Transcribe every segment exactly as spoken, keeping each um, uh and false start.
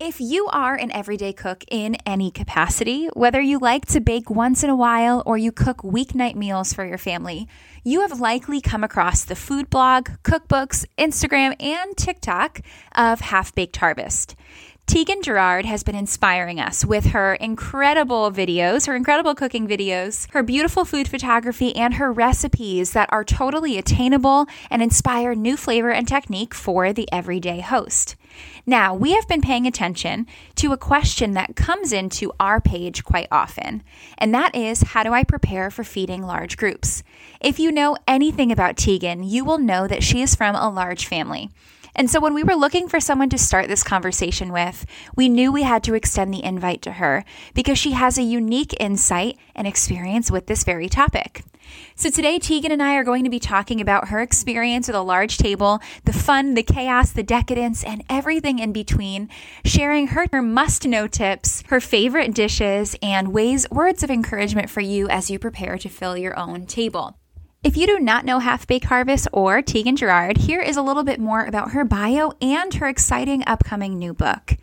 If you are an everyday cook in any capacity, whether you like to bake once in a while or you cook weeknight meals for your family, you have likely come across the food blog, cookbooks, Instagram, and TikTok of Half Baked Harvest. Tieghan Gerard has been inspiring us with her incredible videos, her incredible cooking videos, her beautiful food photography, and her recipes that are totally attainable and inspire new flavor and technique for the everyday host. Now, we have been paying attention to a question that comes into our page quite often, and that is, how do I prepare for feeding large groups? If you know anything about Tieghan, you will know that she is from a large family. And so when we were looking for someone to start this conversation with, we knew we had to extend the invite to her because she has a unique insight and experience with this very topic. So today, Tieghan and I are going to be talking about her experience with a large table, the fun, the chaos, the decadence, and everything in between, sharing her, her must-know tips, her favorite dishes, and ways, words of encouragement for you as you prepare to fill your own table. If you do not know Half Baked Harvest or Tieghan Gerard, here is a little bit more about her bio and her exciting upcoming new book.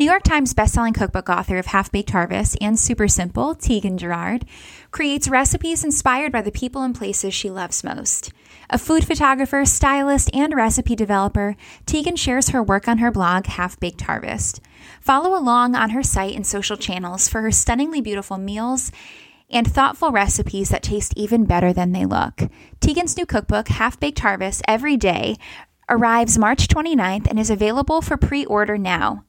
New York Times bestselling cookbook author of Half Baked Harvest and Super Simple, Tieghan Gerard, creates recipes inspired by the people and places she loves most. A food photographer, stylist, and recipe developer, Tieghan shares her work on her blog, Half Baked Harvest. Follow along on her site and social channels for her stunningly beautiful meals and thoughtful recipes that taste even better than they look. Tieghan's new cookbook, Half Baked Harvest Every Day, arrives March twenty-ninth and is available for pre-order now.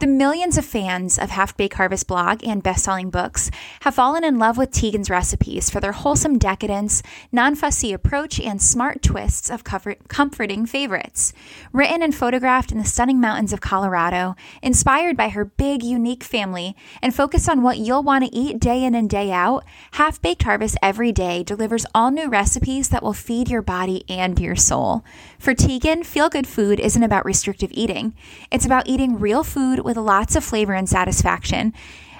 The millions of fans of Half Baked Harvest blog and best-selling books have fallen in love with Tieghan's recipes for their wholesome decadence, non-fussy approach, and smart twists of comforting favorites. Written and photographed in the stunning mountains of Colorado, inspired by her big, unique family, and focused on what you'll want to eat day in and day out, Half Baked Harvest Every Day delivers all new recipes that will feed your body and your soul. For Tieghan, feel-good food isn't about restrictive eating. It's about eating real food with lots of flavor and satisfaction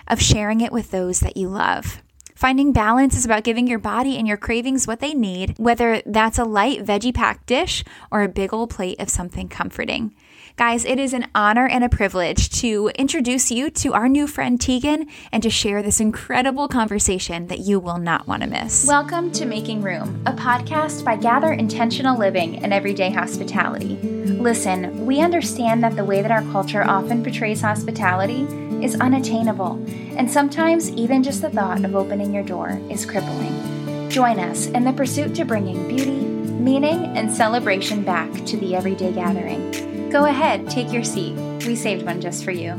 of sharing it with those that you love. Finding balance is about giving your body and your cravings what they need, whether that's a light veggie packed dish or a big old plate of something comforting. Guys, it is an honor and a privilege to introduce you to our new friend Tieghan and to share this incredible conversation that you will not want to miss. Welcome to Making Room, a podcast by Gather Intentional Living and Everyday Hospitality. Listen, we understand that the way that our culture often portrays hospitality is unattainable, and sometimes even just the thought of opening your door is crippling. Join us in the pursuit to bringing beauty, meaning, and celebration back to the everyday gathering. Go ahead, take your seat. We saved one just for you.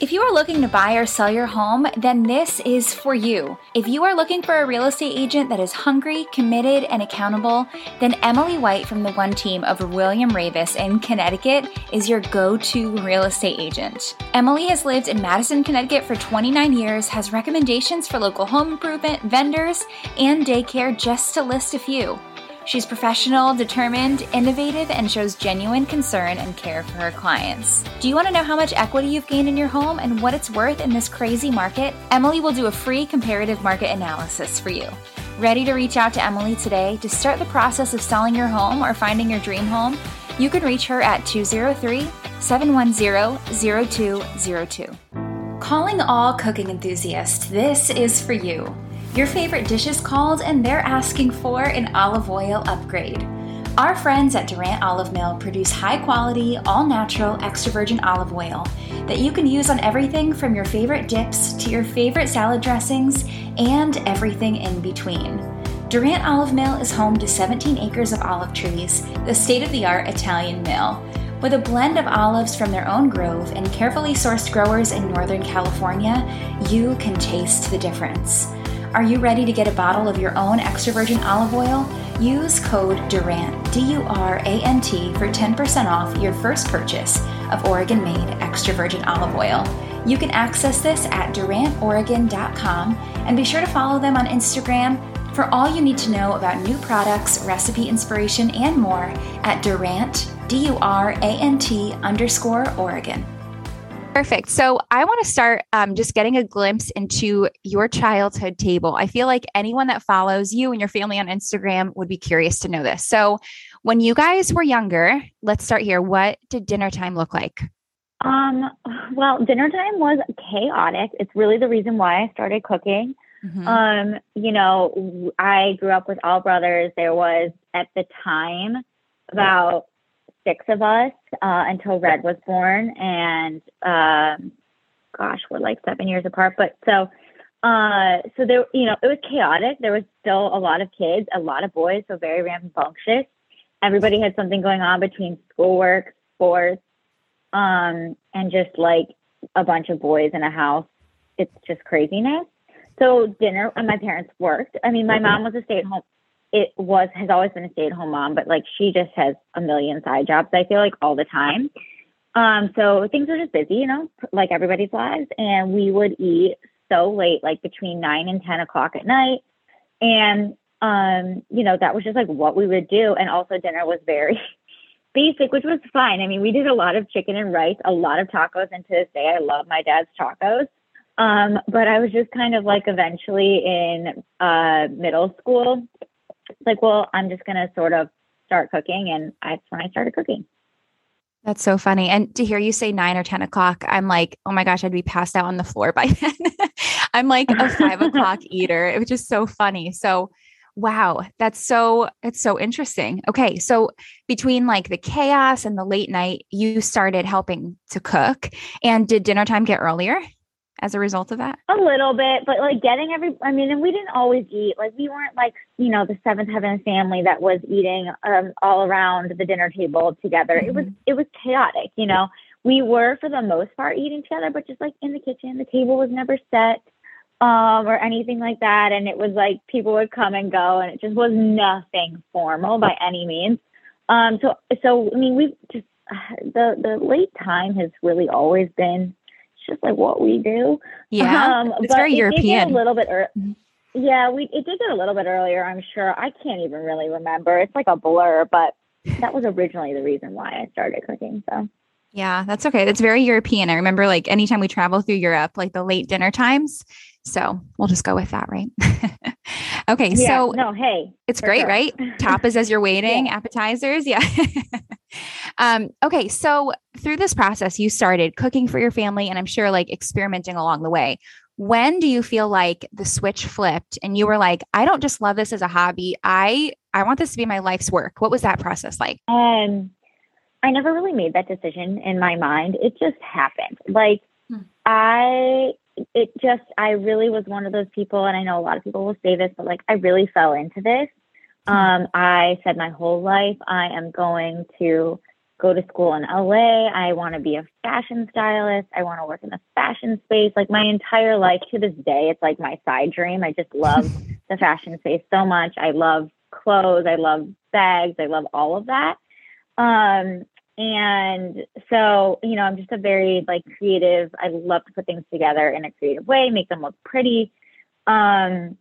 If you are looking to buy or sell your home, then this is for you. If you are looking for a real estate agent that is hungry, committed, and accountable, then Emily White from the One Team of William Raveis in Connecticut is your go-to real estate agent. Emily has lived in Madison, Connecticut for twenty-nine years, has recommendations for local home improvement, vendors, and daycare, just to list a few. She's professional, determined, innovative, and shows genuine concern and care for her clients. Do you want to know how much equity you've gained in your home and what it's worth in this crazy market? Emily will do a free comparative market analysis for you. Ready to reach out to Emily today to start the process of selling your home or finding your dream home? You can reach her at two zero three, seven one zero, zero two zero two. Calling all cooking enthusiasts, this is for you. Your favorite dish is called, and they're asking for an olive oil upgrade. Our friends at Durant Olive Mill produce high-quality, all-natural, extra virgin olive oil that you can use on everything from your favorite dips to your favorite salad dressings and everything in between. Durant Olive Mill is home to seventeen acres of olive trees, the state-of-the-art Italian mill. With a blend of olives from their own grove and carefully sourced growers in Northern California, you can taste the difference. Are you ready to get a bottle of your own extra virgin olive oil? Use code DURANT, D U R A N T, for ten percent off your first purchase of Oregon-made extra virgin olive oil. You can access this at durant oregon dot com, and be sure to follow them on Instagram for all you need to know about new products, recipe inspiration, and more at Durant, D U R A N T underscore Oregon. Perfect. So I want to start um, just getting a glimpse into your childhood table. I feel like anyone that follows you and your family on Instagram would be curious to know this. So When you guys were younger, let's start here. What did dinner time look like? Um, well, dinner time was chaotic. It's really the reason why I started cooking. Mm-hmm. Um, you know, I grew up with all brothers. There was, at the time, about six of us uh, until Red was born. And um, gosh, we're like seven years apart. But so, uh, so there, you know, it was chaotic. There was still a lot of kids, a lot of boys, so very rambunctious. Everybody had something going on between schoolwork, sports, um, and just like a bunch of boys in a house. It's just craziness. So dinner, and my parents worked. I mean, my mom was a stay-at-home. It was, has always been a stay-at-home mom, but like she just has a million side jobs, I feel like, all the time. Um, so things were just busy, you know, like everybody's lives. And we would eat so late, like between nine and ten o'clock at night. And, um, you know, that was just like what we would do. And also dinner was very basic, which was fine. I mean, we did a lot of chicken and rice, a lot of tacos. And to this day, I love my dad's tacos. Um, but I was just kind of like eventually in uh, middle school, like, well, I'm just going to sort of start cooking. And that's when I started cooking. That's so funny. And to hear you say nine or ten o'clock, I'm like, oh my gosh, I'd be passed out on the floor by then. I'm like a five o'clock eater. It was just so funny. So wow, that's so, it's so interesting. Okay. So between like the chaos and the late night, you started helping to cook. And did dinner time get earlier as a result of that? A little bit, but like getting every, I mean, and we didn't always eat, like we weren't like, you know, the Seventh Heaven family that was eating um, all around the dinner table together. Mm-hmm. It was, it was chaotic. You know, we were for the most part eating together, but just like in the kitchen, the table was never set um, or anything like that. And it was like, people would come and go and it just was nothing formal by any means. Um, so, so, I mean, we've just, the, the late time has really always been just like what we do. Yeah. Um, it's but very it European. A little bit er- yeah, we it did get a little bit earlier, I'm sure. I can't even really remember. It's like a blur, but that was originally the reason why I started cooking. So yeah, that's okay. That's very European. I remember like anytime we travel through Europe, like the late dinner times. So we'll just go with that, right? Okay. Yeah, so no, hey, it's great, sure. Right? Tapas as you're waiting, yeah. Appetizers. Yeah. Um, okay. So through this process, you started cooking for your family and I'm sure like experimenting along the way. When do you feel like the switch flipped and you were like, I don't just love this as a hobby. I, I want this to be my life's work. What was that process like? Um, I never really made that decision in my mind. It just happened. Like hmm. I, it just, I really was one of those people. And I know a lot of people will say this, but like, I really fell into this. Um, I said my whole life, I am going to go to school in L A. I want to be a fashion stylist. I want to work in the fashion space. Like my entire life to this day, it's like my side dream. I just love the fashion space so much. I love clothes. I love bags. I love all of that. Um, and so, you know, I'm just a very like creative, I love to put things together in a creative way, make them look pretty. Um,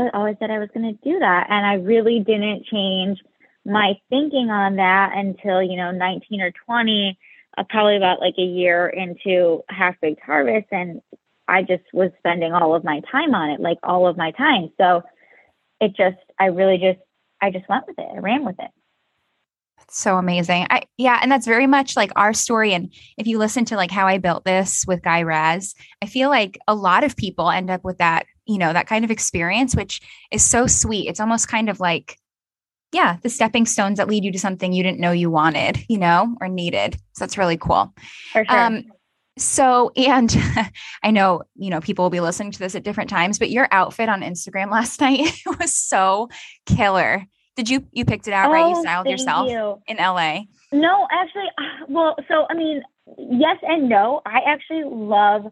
I always said I was going to do that. And I really didn't change my thinking on that until, you know, nineteen or twenty, uh, probably about like a year into Half Baked Harvest. And I just was spending all of my time on it, like all of my time. So it just, I really just, I just went with it. I ran with it. That's so amazing. I, yeah. And that's very much like our story. And if you listen to like How I Built This with Guy Raz, I feel like a lot of people end up with that, you know, that kind of experience, which is so sweet. It's almost kind of like, yeah, the stepping stones that lead you to something you didn't know you wanted, you know, or needed. So that's really cool. For sure. Um, so, and I know, you know, people will be listening to this at different times, but your outfit on Instagram last night was so killer. Did you, you picked it out, oh, right? You styled yourself you. in L A? No, actually. Well, so, I mean, yes and no. I actually love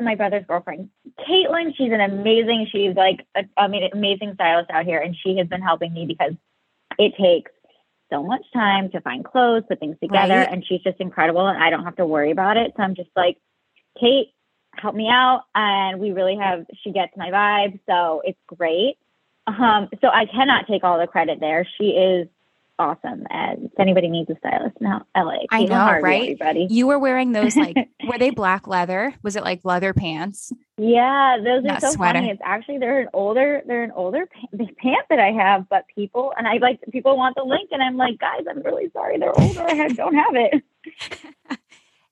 my brother's girlfriend, Caitlin. She's an amazing, she's like, a, I mean, amazing stylist out here. And she has been helping me because it takes so much time to find clothes, put things together. Right. And she's just incredible. And I don't have to worry about it. So I'm just like, Kate, help me out. And we really have, she gets my vibe. So it's great. Um, so I cannot take all the credit there. She is awesome. And if anybody needs a stylist now, L A. I know, Harvey, right? Everybody. You were wearing those like, were they black leather? Was it like leather pants? Yeah, those are so sweater. funny. It's actually they're an older they're an older pant, pant that I have, but people and I like people want the link, and I'm like, guys, I'm really sorry, they're older. I don't have it.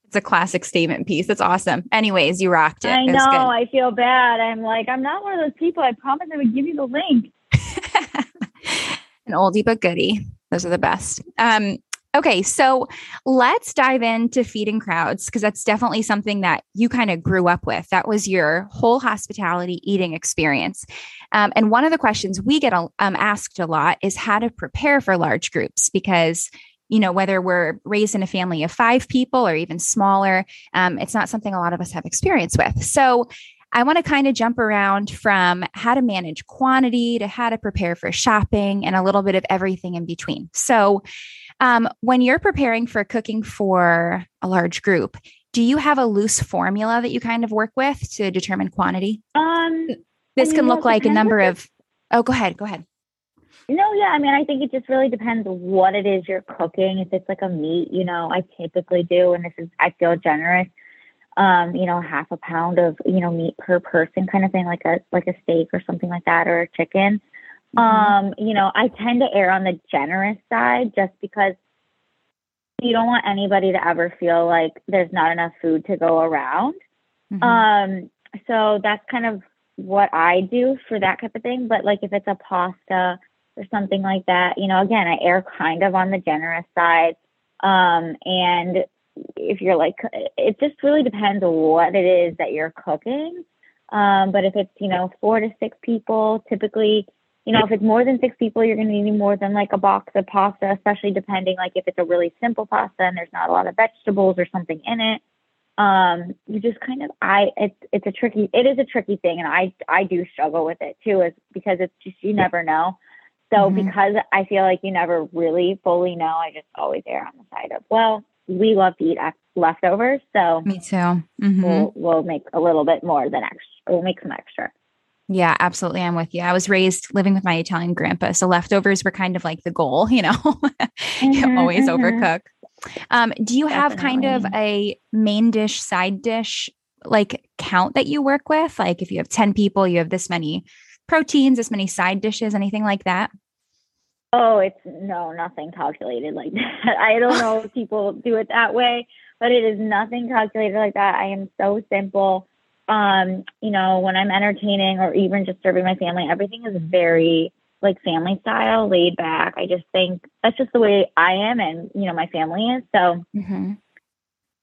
It's a classic statement piece. That's awesome. Anyways, you rocked it. I know. It was good. I feel bad. I'm like, I'm not one of those people. I promised I would give you the link. An oldie but goodie. Those are the best. Um, Okay, so let's dive into feeding crowds, because that's definitely something that you kind of grew up with. That was your whole hospitality eating experience. Um, and one of the questions we get um, asked a lot is how to prepare for large groups, because, you know, whether we're raised in a family of five people or even smaller, um, it's not something a lot of us have experience with. So I want to kind of jump around from how to manage quantity to how to prepare for shopping and a little bit of everything in between. So Um, when you're preparing for cooking for a large group, do you have a loose formula that you kind of work with to determine quantity? Um, this I mean, can look like a number of, of, oh, go ahead, go ahead. No, yeah. I mean, I think it just really depends what it is you're cooking. If it's like a meat, you know, I typically do, and this is, I feel generous, um, you know, half a pound of, you know, meat per person kind of thing, like a, like a steak or something like that, or a chicken. Um, you know, I tend to err on the generous side just because you don't want anybody to ever feel like there's not enough food to go around. Mm-hmm. Um, so that's kind of what I do for that type of thing. But like if it's a pasta or something like that, you know, again, I err kind of on the generous side. Um, and if you're like, it just really depends on what it is that you're cooking. Um, but if it's, you know, four to six people, typically, you know, if it's more than six people, you're going to need more than like a box of pasta, especially depending, like if it's a really simple pasta and there's not a lot of vegetables or something in it. Um, you just kind of, I, it's, it's a tricky, it is a tricky thing. And I, I do struggle with it too, is because it's just, you never know. So mm-hmm. because I feel like you never really fully know, I just always err on the side of, well, we love to eat leftovers. So me too. Mm-hmm. We'll, we'll make a little bit more than extra. We'll make some extra. Yeah, absolutely. I'm with you. I was raised living with my Italian grandpa, so leftovers were kind of like the goal, you know, mm-hmm, you always mm-hmm. overcook. Um, do you have Definitely. kind of a main dish, side dish, like count that you work with? Like if you have ten people, you have this many proteins, this many side dishes, anything like that? Oh, it's no, nothing calculated like that. I don't know if people do it that way, but it is nothing calculated like that. I am so simple. Um, you know, when I'm entertaining or even just serving my family, everything is very like family style, laid back. I just think that's just the way I am, and you know, my family is. So mm-hmm.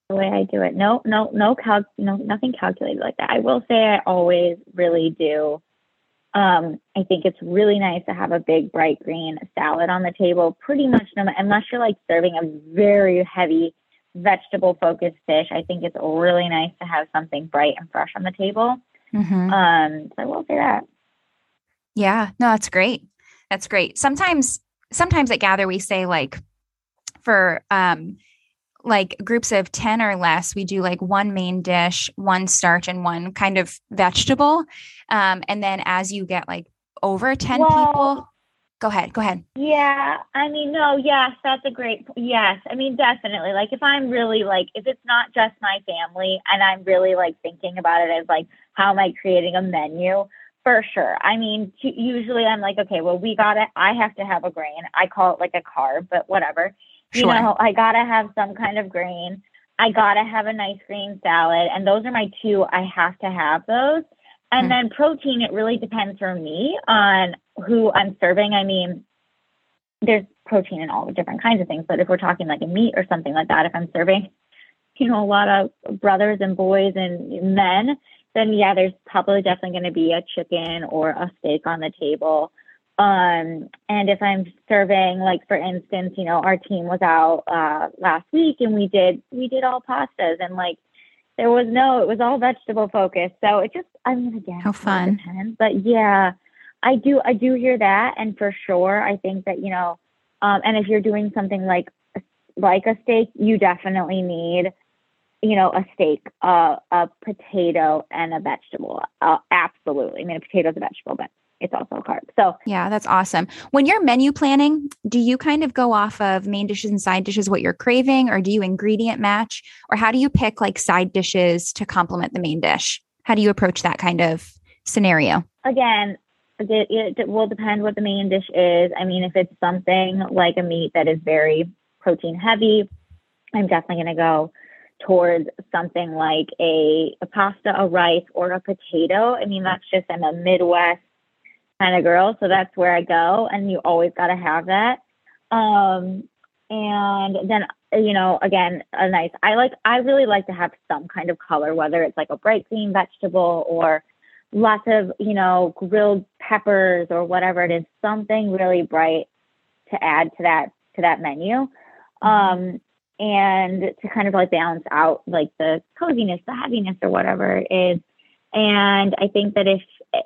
the way I do it, no, no, no, cal- no, nothing calculated like that. I will say I always really do. Um, I think it's really nice to have a big bright green salad on the table, pretty much no, unless you're like serving a very heavy vegetable focused dish. I think it's really nice to have something bright and fresh on the table. Mm-hmm. Um, so I will say that. Yeah, no, that's great. That's great. Sometimes, sometimes at Gather, we say like for, um, like groups of ten or less, we do like one main dish, one starch, and one kind of vegetable. Um, and then as you get like over ten well, people, Go ahead. Go ahead. Yeah. I mean, no, yes, that's a great, yes. I mean, definitely. Like if I'm really like, if it's not just my family and I'm really like thinking about it as like, how am I creating a menu? For sure. I mean, t- usually I'm like, okay, well, we got to, I have to have a grain. I call it like a carb, but whatever. Sure. You know, I got to have some kind of grain. I got to have a nice green salad. And those are my two. I have to have those. And then protein, it really depends for me on who I'm serving. I mean, there's protein in all the different kinds of things, but if we're talking like a meat or something like that, if I'm serving, you know, a lot of brothers and boys and men, then yeah, there's probably definitely going to be a chicken or a steak on the table. Um, and if I'm serving, like for instance, you know, our team was out uh, last week and we did, we did all pastas and like, there was no, it was all vegetable focused. So it just, I mean, again, how fun. Depends, but yeah, I do, I do hear that. And for sure, I think that, you know, um, and if you're doing something like, like a steak, you definitely need, you know, a steak, uh, a potato and a vegetable. Uh, absolutely. I mean, a potato is a vegetable, but it's also a carb. So yeah, that's awesome. When you're menu planning, do you kind of go off of main dishes and side dishes, what you're craving, or do you ingredient match, or how do you pick like side dishes to complement the main dish? How do you approach that kind of scenario? Again, it, it will depend what the main dish is. I mean, if it's something like a meat that is very protein heavy, I'm definitely going to go towards something like a, a pasta, a rice, or a potato. I mean, that's just, I'm a Midwest kind of girl, so that's where I go, and you always got to have that. Um, and then, you know, again, a nice, I like, I really like to have some kind of color, whether it's like a bright green vegetable or lots of, you know, grilled peppers or whatever it is, something really bright to add to that, to that menu. Um, and to kind of like balance out like the coziness, the heaviness or whatever it is. And I think that if,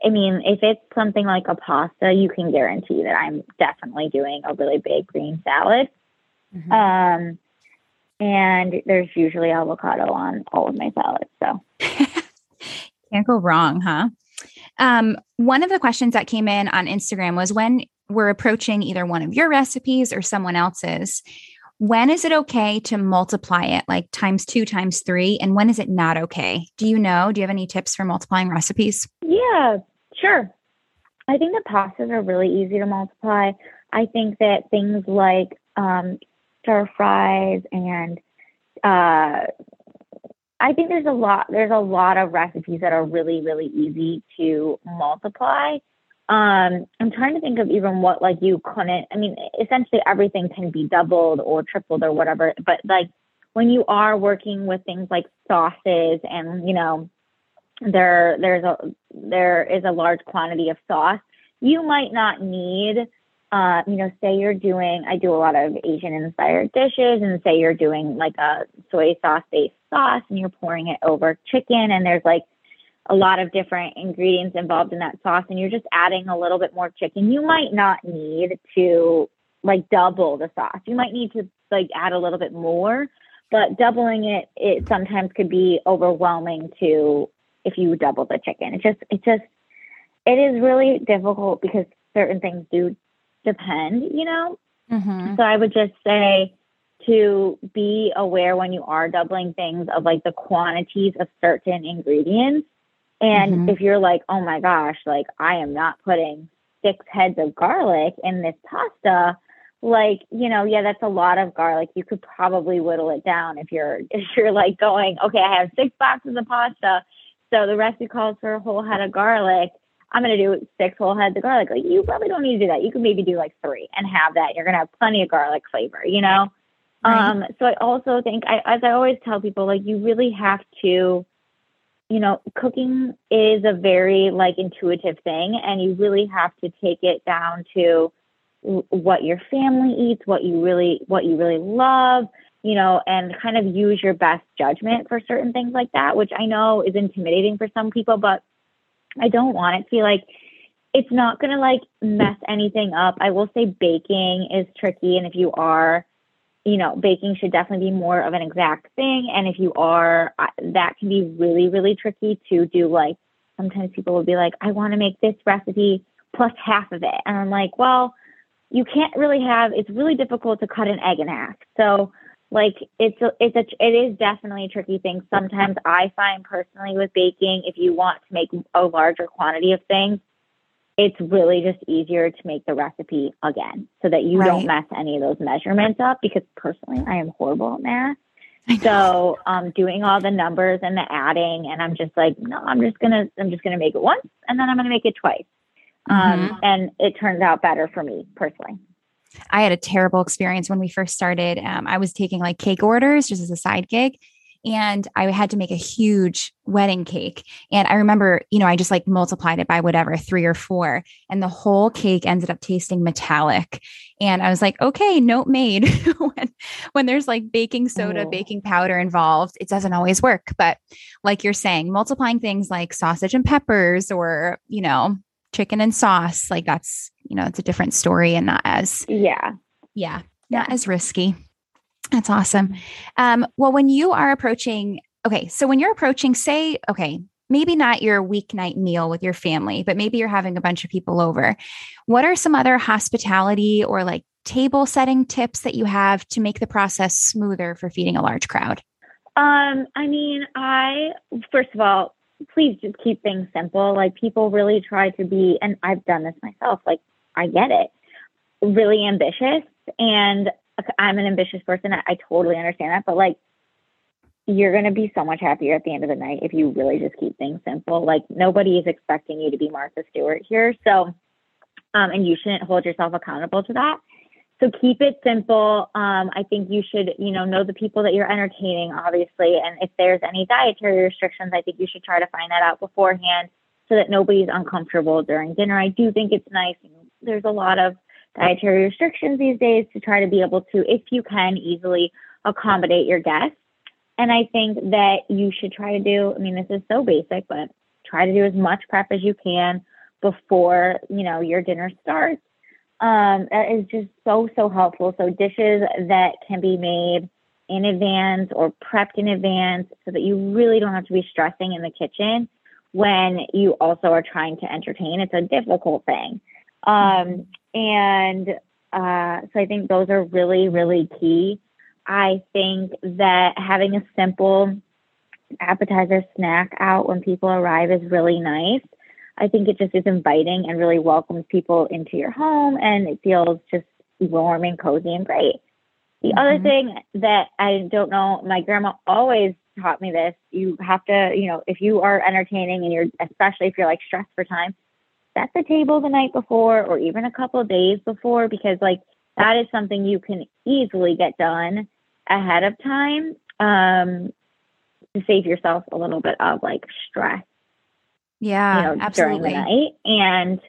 I mean, if it's something like a pasta, you can guarantee that I'm definitely doing a really big green salad. Mm-hmm. Um, and there's usually avocado on all of my salads. So can't go wrong, huh? Um, one of the questions that came in on Instagram was, when we're approaching either one of your recipes or someone else's, when is it okay to multiply it, like times two, times three? And when is it not okay? Do you know, do you have any tips for multiplying recipes? Yeah, sure. I think the pastas are really easy to multiply. I think that things like um, stir fries and uh, I think there's a lot, there's a lot of recipes that are really, really easy to multiply. Um, I'm trying to think of even what, like, you couldn't, I mean, essentially everything can be doubled or tripled or whatever, but like when you are working with things like sauces and, you know, there, there's a, there is a large quantity of sauce, you might not need, uh, you know, say you're doing, I do a lot of Asian inspired dishes, and say you're doing like a soy sauce based sauce and you're pouring it over chicken, and there's like a lot of different ingredients involved in that sauce, and you're just adding a little bit more chicken, you might not need to like double the sauce. You might need to like add a little bit more, but doubling it, it sometimes could be overwhelming to, if you double the chicken. It just, it just, it is really difficult because certain things do depend, you know? Mm-hmm. So I would just say to be aware when you are doubling things of like the quantities of certain ingredients. And mm-hmm. if you're like, oh my gosh, like I am not putting six heads of garlic in this pasta, like, you know, yeah, that's a lot of garlic. You could probably whittle it down if you're, if you're like going, okay, I have six boxes of pasta, so the recipe calls for a whole head of garlic. I'm going to do six whole heads of garlic. Like, you probably don't need to do that. You could maybe do like three and have that. You're going to have plenty of garlic flavor, you know? Right. Um, so I also think, I, as I always tell people, like you really have to, you know, cooking is a very like intuitive thing, and you really have to take it down to what your family eats, what you really, what you really love, you know, and kind of use your best judgment for certain things like that, which I know is intimidating for some people, but I don't want it to be like, it's not going to like mess anything up. I will say baking is tricky. And if you are, you know, baking should definitely be more of an exact thing. And if you are, that can be really, really tricky to do. Like, sometimes people will be like, I want to make this recipe plus half of it. And I'm like, well, you can't really have, it's really difficult to cut an egg in half. So like, it's, a, it's, a, it is definitely a tricky thing. Sometimes I find personally with baking, if you want to make a larger quantity of things, it's really just easier to make the recipe again so that you right. don't mess any of those measurements up, because personally I am horrible at math. So um, doing all the numbers and the adding, and I'm just like, no, I'm just going to, I'm just going to make it once, and then I'm going to make it twice. Mm-hmm. Um, and it turns out better for me personally. I had a terrible experience when we first started. Um, I was taking like cake orders just as a side gig, and I had to make a huge wedding cake. And I remember, you know, I just like multiplied it by whatever, three or four, and the whole cake ended up tasting metallic. And I was like, okay, note made. when, when there's like baking soda, oh. baking powder involved, it doesn't always work. But like you're saying, multiplying things like sausage and peppers, or, you know, chicken and sauce, like that's, you know, it's a different story and not as, yeah, yeah, not yeah. as risky. That's awesome. Um, well, when you are approaching, okay, so when you're approaching, say, okay, maybe not your weeknight meal with your family, but maybe you're having a bunch of people over, what are some other hospitality or like table setting tips that you have to make the process smoother for feeding a large crowd? Um, I mean, I, first of all, please just keep things simple. Like, people really try to be, and I've done this myself, like, I get it, really ambitious. And I'm an ambitious person. I, I totally understand that. But, like, you're going to be so much happier at the end of the night if you really just keep things simple. Like, nobody is expecting you to be Martha Stewart here. So, um, and you shouldn't hold yourself accountable to that. So keep it simple. Um, I think you should, you know, know the people that you're entertaining, obviously. And if there's any dietary restrictions, I think you should try to find that out beforehand so that nobody's uncomfortable during dinner. I do think it's nice. There's a lot of dietary restrictions these days to try to be able to, if you can, easily accommodate your guests. And I think that you should try to do, I mean, this is so basic, but try to do as much prep as you can before, you know, your dinner starts. Um, that is just so, so helpful. So dishes that can be made in advance or prepped in advance so that you really don't have to be stressing in the kitchen when you also are trying to entertain. It's a difficult thing. Um, and uh, so I think those are really, really key. I think that having a simple appetizer snack out when people arrive is really nice. I think it just is inviting and really welcomes people into your home, and it feels just warm and cozy and great. The mm-hmm. other thing that I don't know, my grandma always taught me this. You have to, you know, if you are entertaining and you're, especially if you're like stressed for time, set the table the night before or even a couple of days before, because like that is something you can easily get done ahead of time um, to save yourself a little bit of like stress. Yeah, you know, absolutely. During the night. And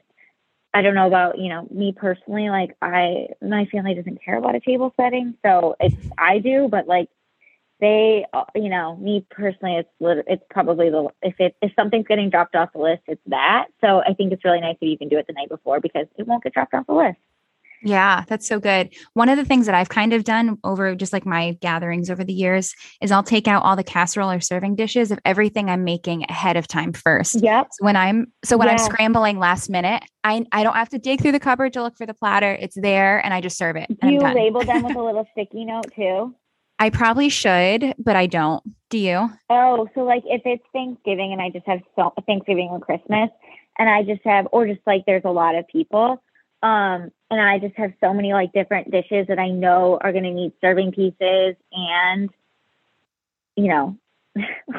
I don't know about, you know, me personally, like I, my family doesn't care about a table setting. So it's, I do, but like they, you know, me personally, it's, it's probably the, if it, if something's getting dropped off the list, it's that. So I think it's really nice that you can do it the night before because it won't get dropped off the list. Yeah, that's so good. One of the things that I've kind of done over just like my gatherings over the years is I'll take out all the casserole or serving dishes of everything I'm making ahead of time first. Yep. So when I'm, so when yeah. I'm scrambling last minute, I, I don't have to dig through the cupboard to look for the platter. It's there and I just serve it. Do you label them with a little sticky note too? I probably should, but I don't. Do you? Oh, so like if it's Thanksgiving and I just have so, Thanksgiving or Christmas and I just have, or just like there's a lot of people, um, and I just have so many like different dishes that I know are going to need serving pieces and, you know,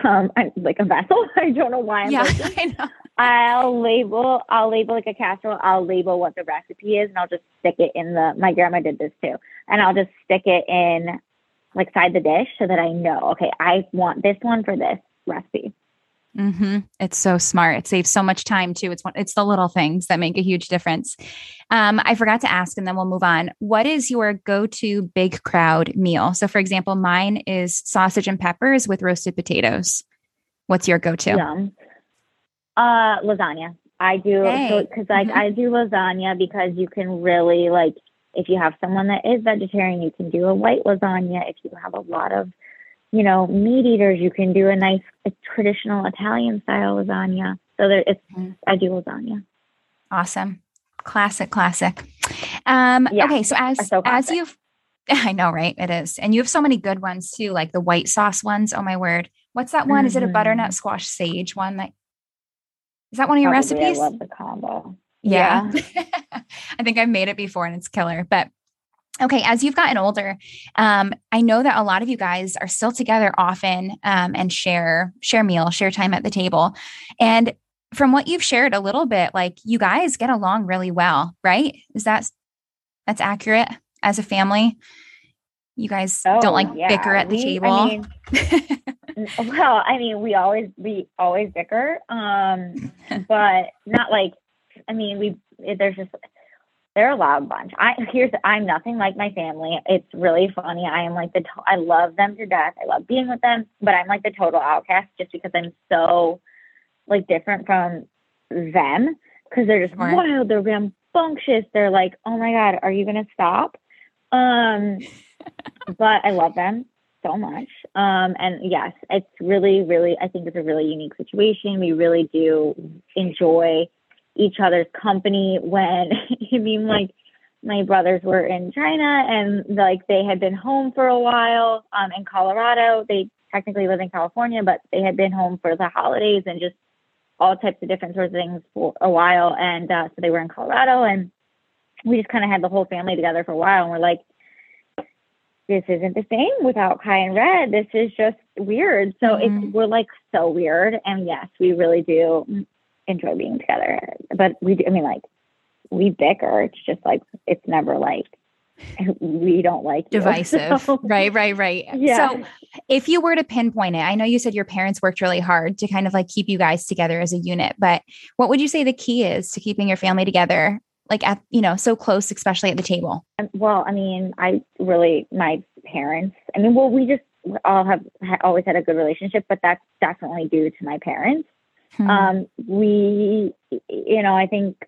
um, I'm like a vessel. I don't know why I'm yeah, I know. I'll label, I'll label like a casserole. I'll label what the recipe is and I'll just stick it in the, my grandma did this too. And I'll just stick it in like side the dish so that I know, okay, I want this one for this recipe. Mm-hmm. It's so smart. It saves so much time too. It's one, it's the little things that make a huge difference. Um, I forgot to ask, and then we'll move on. What is your go-to big crowd meal? So for example, mine is sausage and peppers with roasted potatoes. What's your go-to? Yum. Uh, lasagna. I do. Hey. So, cause like mm-hmm. I do lasagna because you can really like, if you have someone that is vegetarian, you can do a white lasagna. If you have a lot of, you know, meat eaters, you can do a nice a traditional Italian style lasagna. So there, it's, I do lasagna. Awesome. Classic, classic. Um, yeah, okay. So as, so as you've, I know, right. It is. And you have so many good ones too. Like the white sauce ones. Oh my word. What's that one? Mm-hmm. Is it a butternut squash sage one? That is that one of your Probably recipes? I love the combo. Yeah. yeah. I think I've made it before and it's killer, but okay. As you've gotten older, um, I know that a lot of you guys are still together often, um, and share, share meal, share time at the table. And from what you've shared a little bit, like you guys get along really well, right? Is that, that's accurate as a family? You guys oh, don't like yeah. bicker at we, the table. I mean, well, I mean, we always, we always bicker. Um, but not like, I mean, we, there's just, they're a loud bunch. I here's I'm nothing like my family. It's really funny. I am like the to- I love them to death. I love being with them, but I'm like the total outcast just because I'm so like different from them because they're just Smart. wild. They're rambunctious. They're like, oh my god, are you gonna stop? Um, but I love them so much. Um, and yes, it's really, really. I think it's a really unique situation. We really do enjoy each other's company when I mean like my brothers were in China and like they had been home for a while um in Colorado. They technically live in California, but they had been home for the holidays and just all types of different sorts of things for a while. And uh, so they were in Colorado, and we just kind of had the whole family together for a while. And we're like, this isn't the same without Kai and Red. This is just weird. So mm-hmm. it's, we're like so weird. And yes, we really do enjoy being together, but we do, I mean, like we bicker. It's just like, it's never like, we don't like divisive. You, so. Right, right, right. Yeah. So if you were to pinpoint it, I know you said your parents worked really hard to kind of like keep you guys together as a unit, but what would you say the key is to keeping your family together? Like, at, you know, so close, especially at the table. Well, I mean, I really, my parents, I mean, well, we just all have always had a good relationship, but that's definitely due to my parents. Hmm. Um, we, you know, I think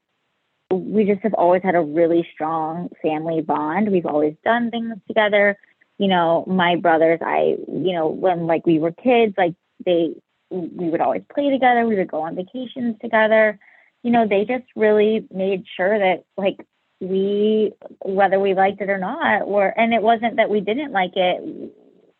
we just have always had a really strong family bond. We've always done things together. You know, my brothers, I, you know, when like we were kids, like they, we would always play together. We would go on vacations together. You know, they just really made sure that like we, whether we liked it or not, were, and it wasn't that we didn't like it,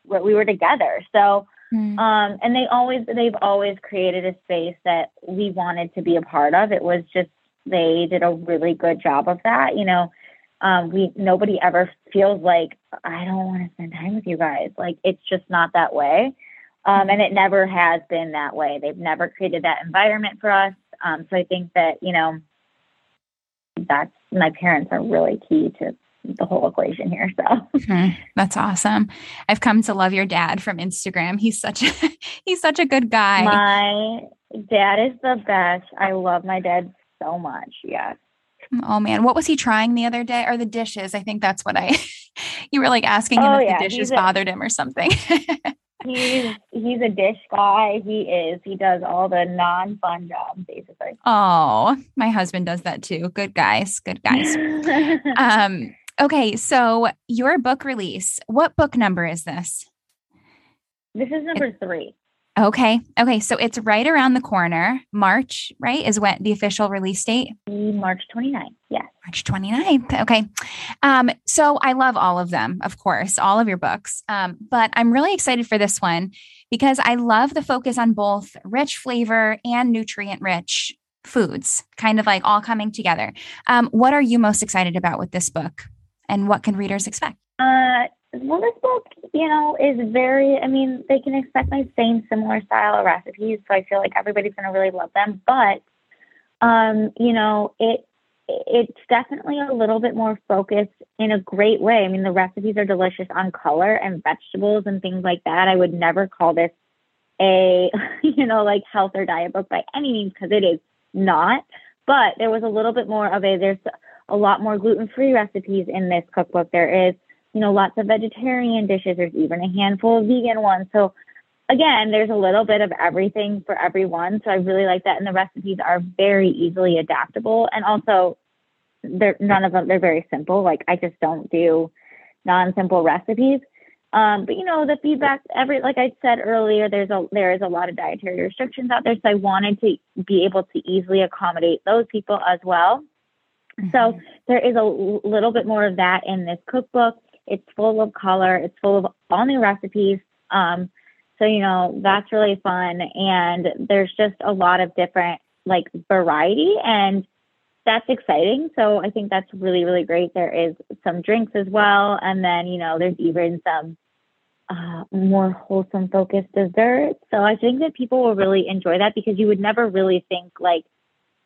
but we were together. So, mm. um, and they always, they've always created a space that we wanted to be a part of. It was just, they did a really good job of that. You know, um, we, nobody ever feels like, I don't want to spend time with you guys. Like, it's just not that way. Um, and it never has been that way. They've never created that environment for us. Um, so I think that, you know, that's, my parents are really key to the whole equation here. So mm-hmm. That's awesome. I've come to love your dad from Instagram. He's such a, he's such a good guy. My dad is the best. I love my dad so much. Yes. Oh man. What was he trying the other day, or the dishes? I think that's what I, you were like asking him oh, if yeah. the dishes a- bothered him or something. He's, he's a dish guy. He is. He does all the non-fun jobs, basically. Oh, my husband does that too. Good guys. Good guys. um, okay. So your book release, what book number is this? This is number it, three. Okay. Okay. So it's right around the corner. March, right, is when the official release date? March twenty-ninth. Yes. March twenty-ninth. Okay. Um, so I love all of them, of course, all of your books. Um, but I'm really excited for this one because I love the focus on both rich flavor and nutrient rich foods, kind of like all coming together. Um, what are you most excited about with this book, and what can readers expect? Uh, Well, this book, you know, is very, I mean, they can expect my same similar style of recipes. So I feel like everybody's going to really love them. But, um, you know, it it's definitely a little bit more focused in a great way. I mean, the recipes are delicious on color and vegetables and things like that. I would never call this a, you know, like health or diet book by any means, because it is not. But there was a little bit more of a, there's a lot more gluten-free recipes in this cookbook. There is, you know, lots of vegetarian dishes. There's even a handful of vegan ones. So again, there's a little bit of everything for everyone. So I really like that. And the recipes are very easily adaptable. And also they're none of them, they're very simple. Like I just don't do non-simple recipes. Um, but you know, the feedback, every, like I said earlier, there's a, there is a lot of dietary restrictions out there. So I wanted to be able to easily accommodate those people as well. Mm-hmm. So there is a little bit more of that in this cookbook. It's full of color. It's full of all new recipes. Um, so, you know, that's really fun. And there's just a lot of different like variety, and that's exciting. So I think that's really, really great. There is some drinks as well. And then, you know, there's even some uh, more wholesome focused desserts. So I think that people will really enjoy that, because you would never really think like,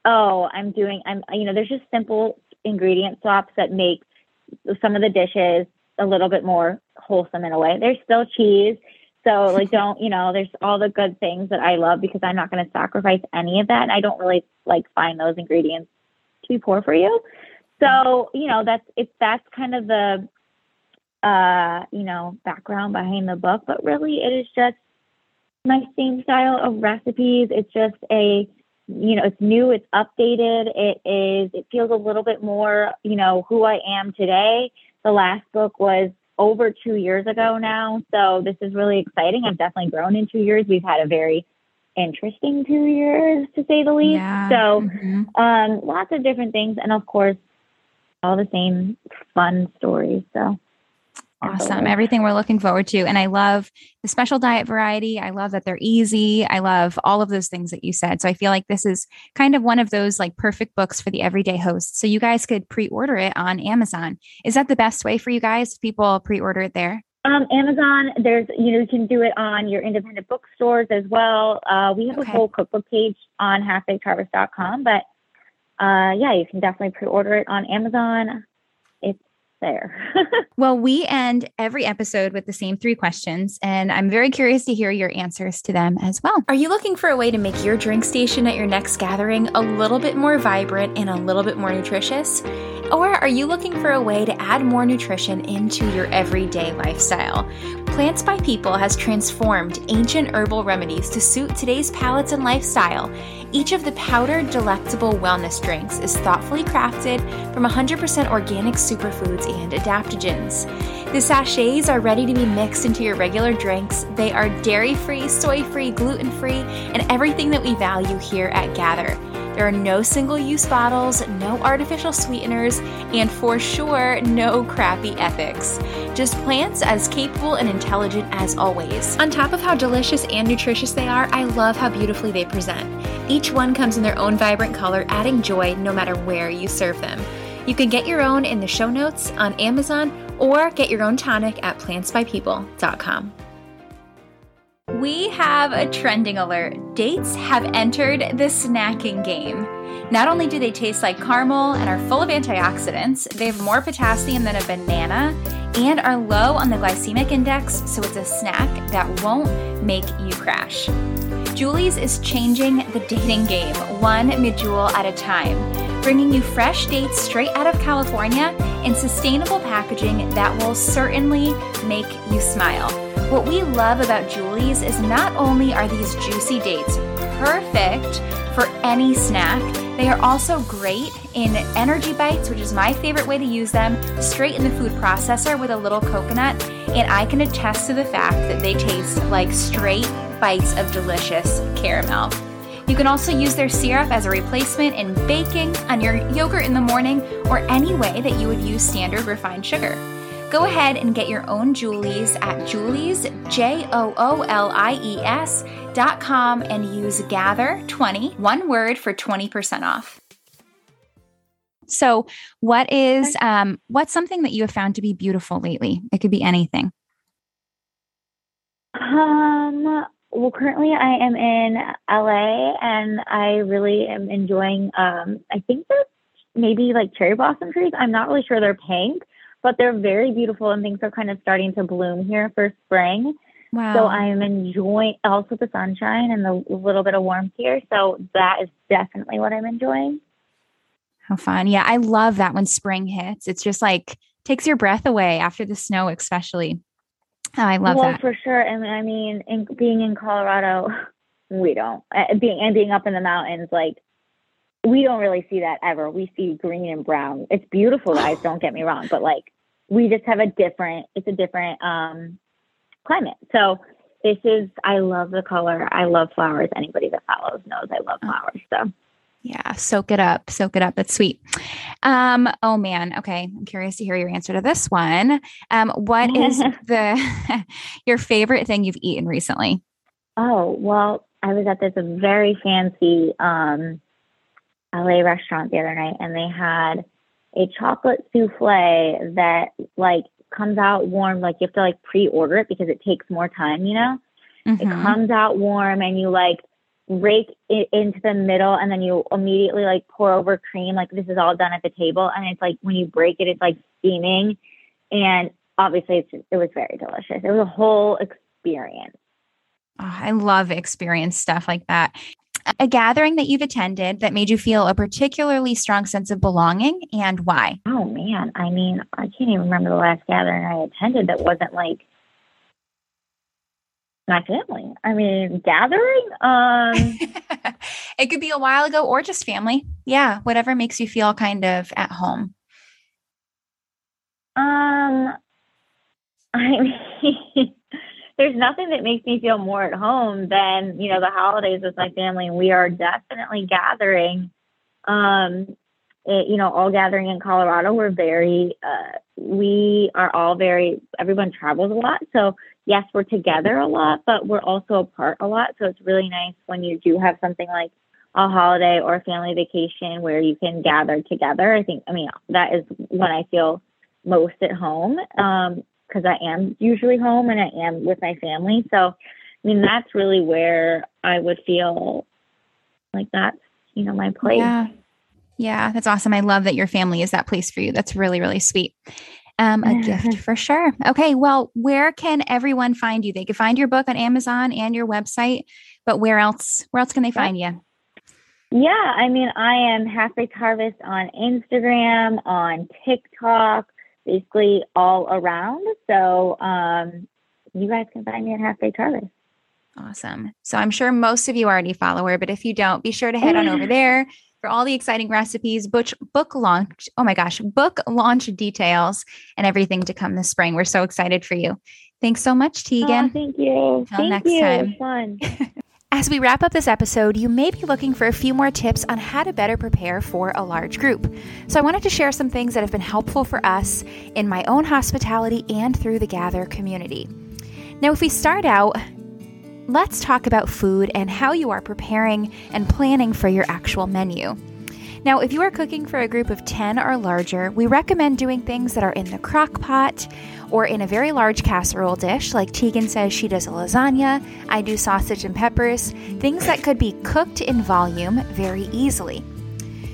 oh, I'm doing, I'm, you know, there's just simple ingredient swaps that make some of the dishes a little bit more wholesome in a way. There's still cheese. So like, don't, you know, there's all the good things that I love, because I'm not going to sacrifice any of that. And I don't really like find those ingredients too poor for you. So, you know, that's, it's, that's kind of the, uh, you know, background behind the book, but really it is just my same style of recipes. It's just a, you know, it's new, it's updated. It is, it feels a little bit more, you know, who I am today. The last book was over two years ago now. So this is really exciting. I've definitely grown in two years. We've had a very interesting two years, to say the least. Yeah. So mm-hmm. um, lots of different things. And of course, all the same fun stories. So Awesome. Everything we're looking forward to. And I love the special diet variety. I love that they're easy. I love all of those things that you said. So I feel like this is kind of one of those like perfect books for the everyday host. So you guys could pre-order it on Amazon. Is that the best way for you guys? People pre-order it there? Um, Amazon, there's, you know, you can do it on your independent bookstores as well. Uh, we have okay. a whole cookbook page on half baked harvest dot com, but uh, yeah, you can definitely pre-order it on Amazon. It's there. Well, we end every episode with the same three questions, and I'm very curious to hear your answers to them as well. Are you looking for a way to make your drink station at your next gathering a little bit more vibrant and a little bit more nutritious? Or are you looking for a way to add more nutrition into your everyday lifestyle? Plants by People has transformed ancient herbal remedies to suit today's palates and lifestyle. Each of the powdered, delectable wellness drinks is thoughtfully crafted from one hundred percent organic superfoods and adaptogens. The sachets are ready to be mixed into your regular drinks. They are dairy-free, soy-free, gluten-free, and everything that we value here at Gather. There are no single-use bottles, no artificial sweeteners, and for sure, no crappy ethics. Just plants as capable and intelligent as always. On top of how delicious and nutritious they are, I love how beautifully they present. Each one comes in their own vibrant color, adding joy no matter where you serve them. You can get your own in the show notes on Amazon or get your own tonic at plants by people dot com. We have a trending alert. Dates have entered the snacking game. Not only do they taste like caramel and are full of antioxidants, they have more potassium than a banana and are low on the glycemic index, so it's a snack that won't make you crash. Julie's is changing the dating game, one medjool at a time, bringing you fresh dates straight out of California in sustainable packaging that will certainly make you smile. What we love about Julie's is not only are these juicy dates perfect for any snack, they are also great in energy bites, which is my favorite way to use them, straight in the food processor with a little coconut, and I can attest to the fact that they taste like straight bites of delicious caramel. You can also use their syrup as a replacement in baking, on your yogurt in the morning, or any way that you would use standard refined sugar. Go ahead and get your own Julie's at Julie's, J O O L I E S dot com, and use gather twenty, one word, for twenty percent off. So what is, um, what's something that you have found to be beautiful lately? It could be anything. Um. Well, currently I am in L A and I really am enjoying, um, I think they're maybe like cherry blossom trees. I'm not really sure, they're pink, but they're very beautiful and things are kind of starting to bloom here for spring. Wow. So I'm enjoying also the sunshine and the little bit of warmth here. So that is definitely what I'm enjoying. How fun. Yeah. I love that when spring hits, it's just like takes your breath away after the snow, especially. Oh, I love well, that. Well, for sure. And I mean, in, being in Colorado, we don't, uh, being and being up in the mountains, like, we don't really see that ever. We see green and brown. It's beautiful, guys. Don't get me wrong. But like, we just have a different, it's a different um, climate. So this is, I love the color. I love flowers. Anybody that follows knows I love flowers. So yeah, soak it up, soak it up. That's sweet. Um, oh man. Okay. I'm curious to hear your answer to this one. Um, what is the, your favorite thing you've eaten recently? Oh, well, I was at this very fancy, um, L A restaurant the other night, and they had a chocolate souffle that like comes out warm. Like you have to like pre-order it because it takes more time, you know, mm-hmm. It comes out warm and you like rake it into the middle and then you immediately like pour over cream. Like this is all done at the table. And it's like, when you break it, it's like steaming. And obviously it's just, it was very delicious. It was a whole experience. Oh, I love experience stuff like that. A gathering that you've attended that made you feel a particularly strong sense of belonging, and why? Oh man. I mean, I can't even remember the last gathering I attended that wasn't like my family. I mean, gathering, um, it could be a while ago or just family. Yeah. Whatever makes you feel kind of at home. Um, I mean, there's nothing that makes me feel more at home than, you know, the holidays with my family. We are definitely gathering. Um, it, you know, all gathering in Colorado, we're very, uh, we are all very, everyone travels a lot. So yes, we're together a lot, but we're also apart a lot. So it's really nice when you do have something like a holiday or a family vacation where you can gather together. I think, I mean, that is when I feel most at home, um, because I am usually home and I am with my family. So, I mean, that's really where I would feel like that's, you know, my place. Yeah. Yeah, that's awesome. I love that your family is that place for you. That's really, really sweet. Um, a gift for sure. Okay. Well, where can everyone find you? They can find your book on Amazon and your website, but where else, where else can they find you? Yeah. I mean, I am Half Baked Harvest on Instagram, on TikTok, basically all around. So, um, you guys can find me at Half Baked Harvest. Awesome. So I'm sure most of you already follow her, but if you don't, be sure to head on over there for all the exciting recipes, butch, book launch. Oh my gosh, book launch details and everything to come this spring. We're so excited for you. Thanks so much, Tieghan. Oh, thank you. Until thank next you. Time. Fun. As we wrap up this episode, you may be looking for a few more tips on how to better prepare for a large group. So I wanted to share some things that have been helpful for us in my own hospitality and through the Gather community. Now, if we start out, let's talk about food and how you are preparing and planning for your actual menu. Now, if you are cooking for a group of ten or larger, we recommend doing things that are in the crock pot or in a very large casserole dish. Like Tieghan says, she does a lasagna. I do sausage and peppers, things that could be cooked in volume very easily.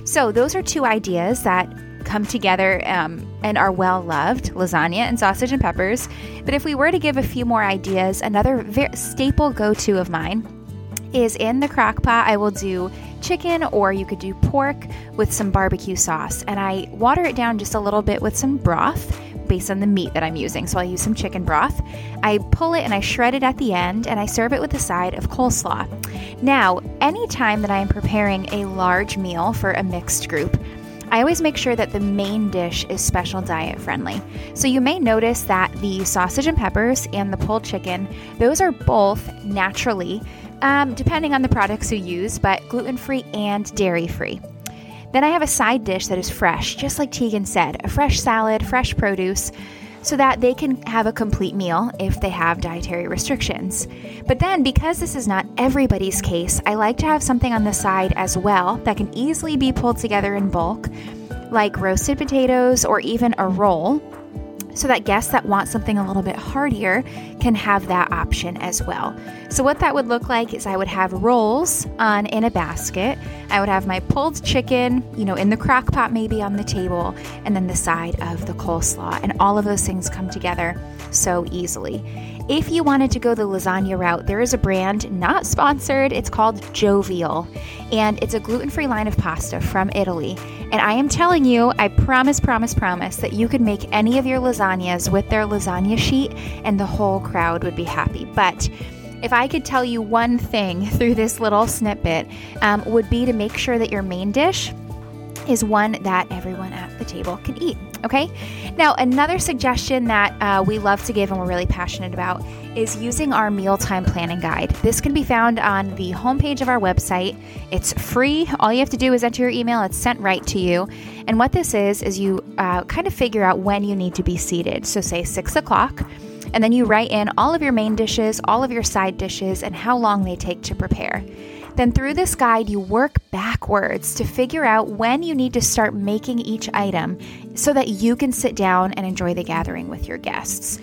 So those are two ideas that come together um, and are well loved, lasagna and sausage and peppers. But if we were to give a few more ideas, another very staple go-to of mine is in the crock pot. I will do chicken, or you could do pork with some barbecue sauce, and I water it down just a little bit with some broth based on the meat that I'm using. So I'll use some chicken broth. I pull it and I shred it at the end, and I serve it with a side of coleslaw. Now, anytime that I am preparing a large meal for a mixed group, I always make sure that the main dish is special diet friendly. So you may notice that the sausage and peppers and the pulled chicken, those are both naturally, um, depending on the products you use, but gluten-free and dairy-free. Then I have a side dish that is fresh, just like Tieghan said, a fresh salad, fresh produce, so that they can have a complete meal if they have dietary restrictions. But then, because this is not everybody's case, I like to have something on the side as well that can easily be pulled together in bulk, like roasted potatoes or even a roll, so that guests that want something a little bit heartier can have that option as well. So what that would look like is I would have rolls on in a basket. I would have my pulled chicken, you know, in the crock pot maybe on the table, and then the side of the coleslaw. And all of those things come together so easily. If you wanted to go the lasagna route, there is a brand not sponsored. It's called Jovial, and it's a gluten-free line of pasta from Italy. And I am telling you, I promise, promise, promise that you could make any of your lasagnas with their lasagna sheet and the whole crowd would be happy. But if I could tell you one thing through this little snippet, um, would be to make sure that your main dish is one that everyone at the table can eat. Okay. Now, another suggestion that uh, we love to give and we're really passionate about is using our mealtime planning guide. This can be found on the homepage of our website. It's free. All you have to do is enter your email. It's sent right to you. And what this is, is you uh, kind of figure out when you need to be seated. So say six o'clock. And then you write in all of your main dishes, all of your side dishes, and how long they take to prepare. Then through this guide, you work backwards to figure out when you need to start making each item so that you can sit down and enjoy the gathering with your guests.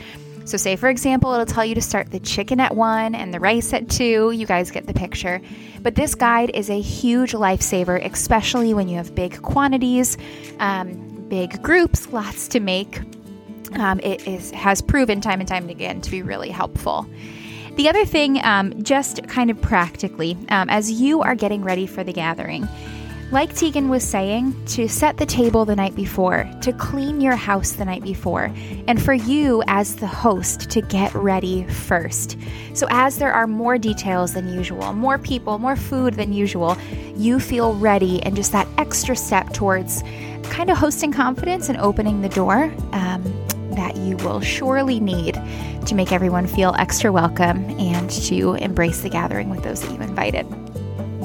So say, for example, it'll tell you to start the chicken at one and the rice at two. You guys get the picture. But this guide is a huge lifesaver, especially when you have big quantities, um, big groups, lots to make. Um, it is, has proven time and time again to be really helpful. The other thing, um, just kind of practically, um, as you are getting ready for the gathering, like Tieghan was saying, to set the table the night before, to clean your house the night before, and for you as the host to get ready first. So as there are more details than usual, more people, more food than usual, you feel ready, and just that extra step towards kind of hosting confidence and opening the door, um, that you will surely need to make everyone feel extra welcome and to embrace the gathering with those that you invited.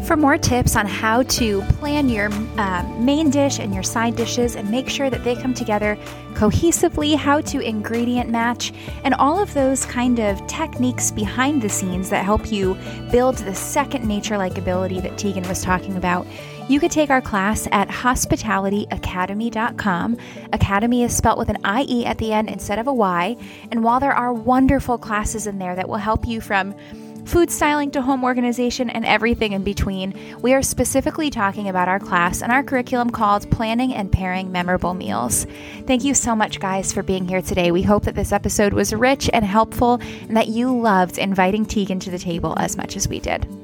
For more tips on how to plan your um, main dish and your side dishes and make sure that they come together cohesively, how to ingredient match, and all of those kind of techniques behind the scenes that help you build the second nature-like ability that Tieghan was talking about, you could take our class at hospitality academy dot com. Academy is spelled with an I E at the end instead of a Y. And while there are wonderful classes in there that will help you from food styling to home organization and everything in between, we are specifically talking about our class and our curriculum called Planning and Pairing Memorable Meals. Thank you so much, guys, for being here today. We hope that this episode was rich and helpful and that you loved inviting Tieghan to the table as much as we did.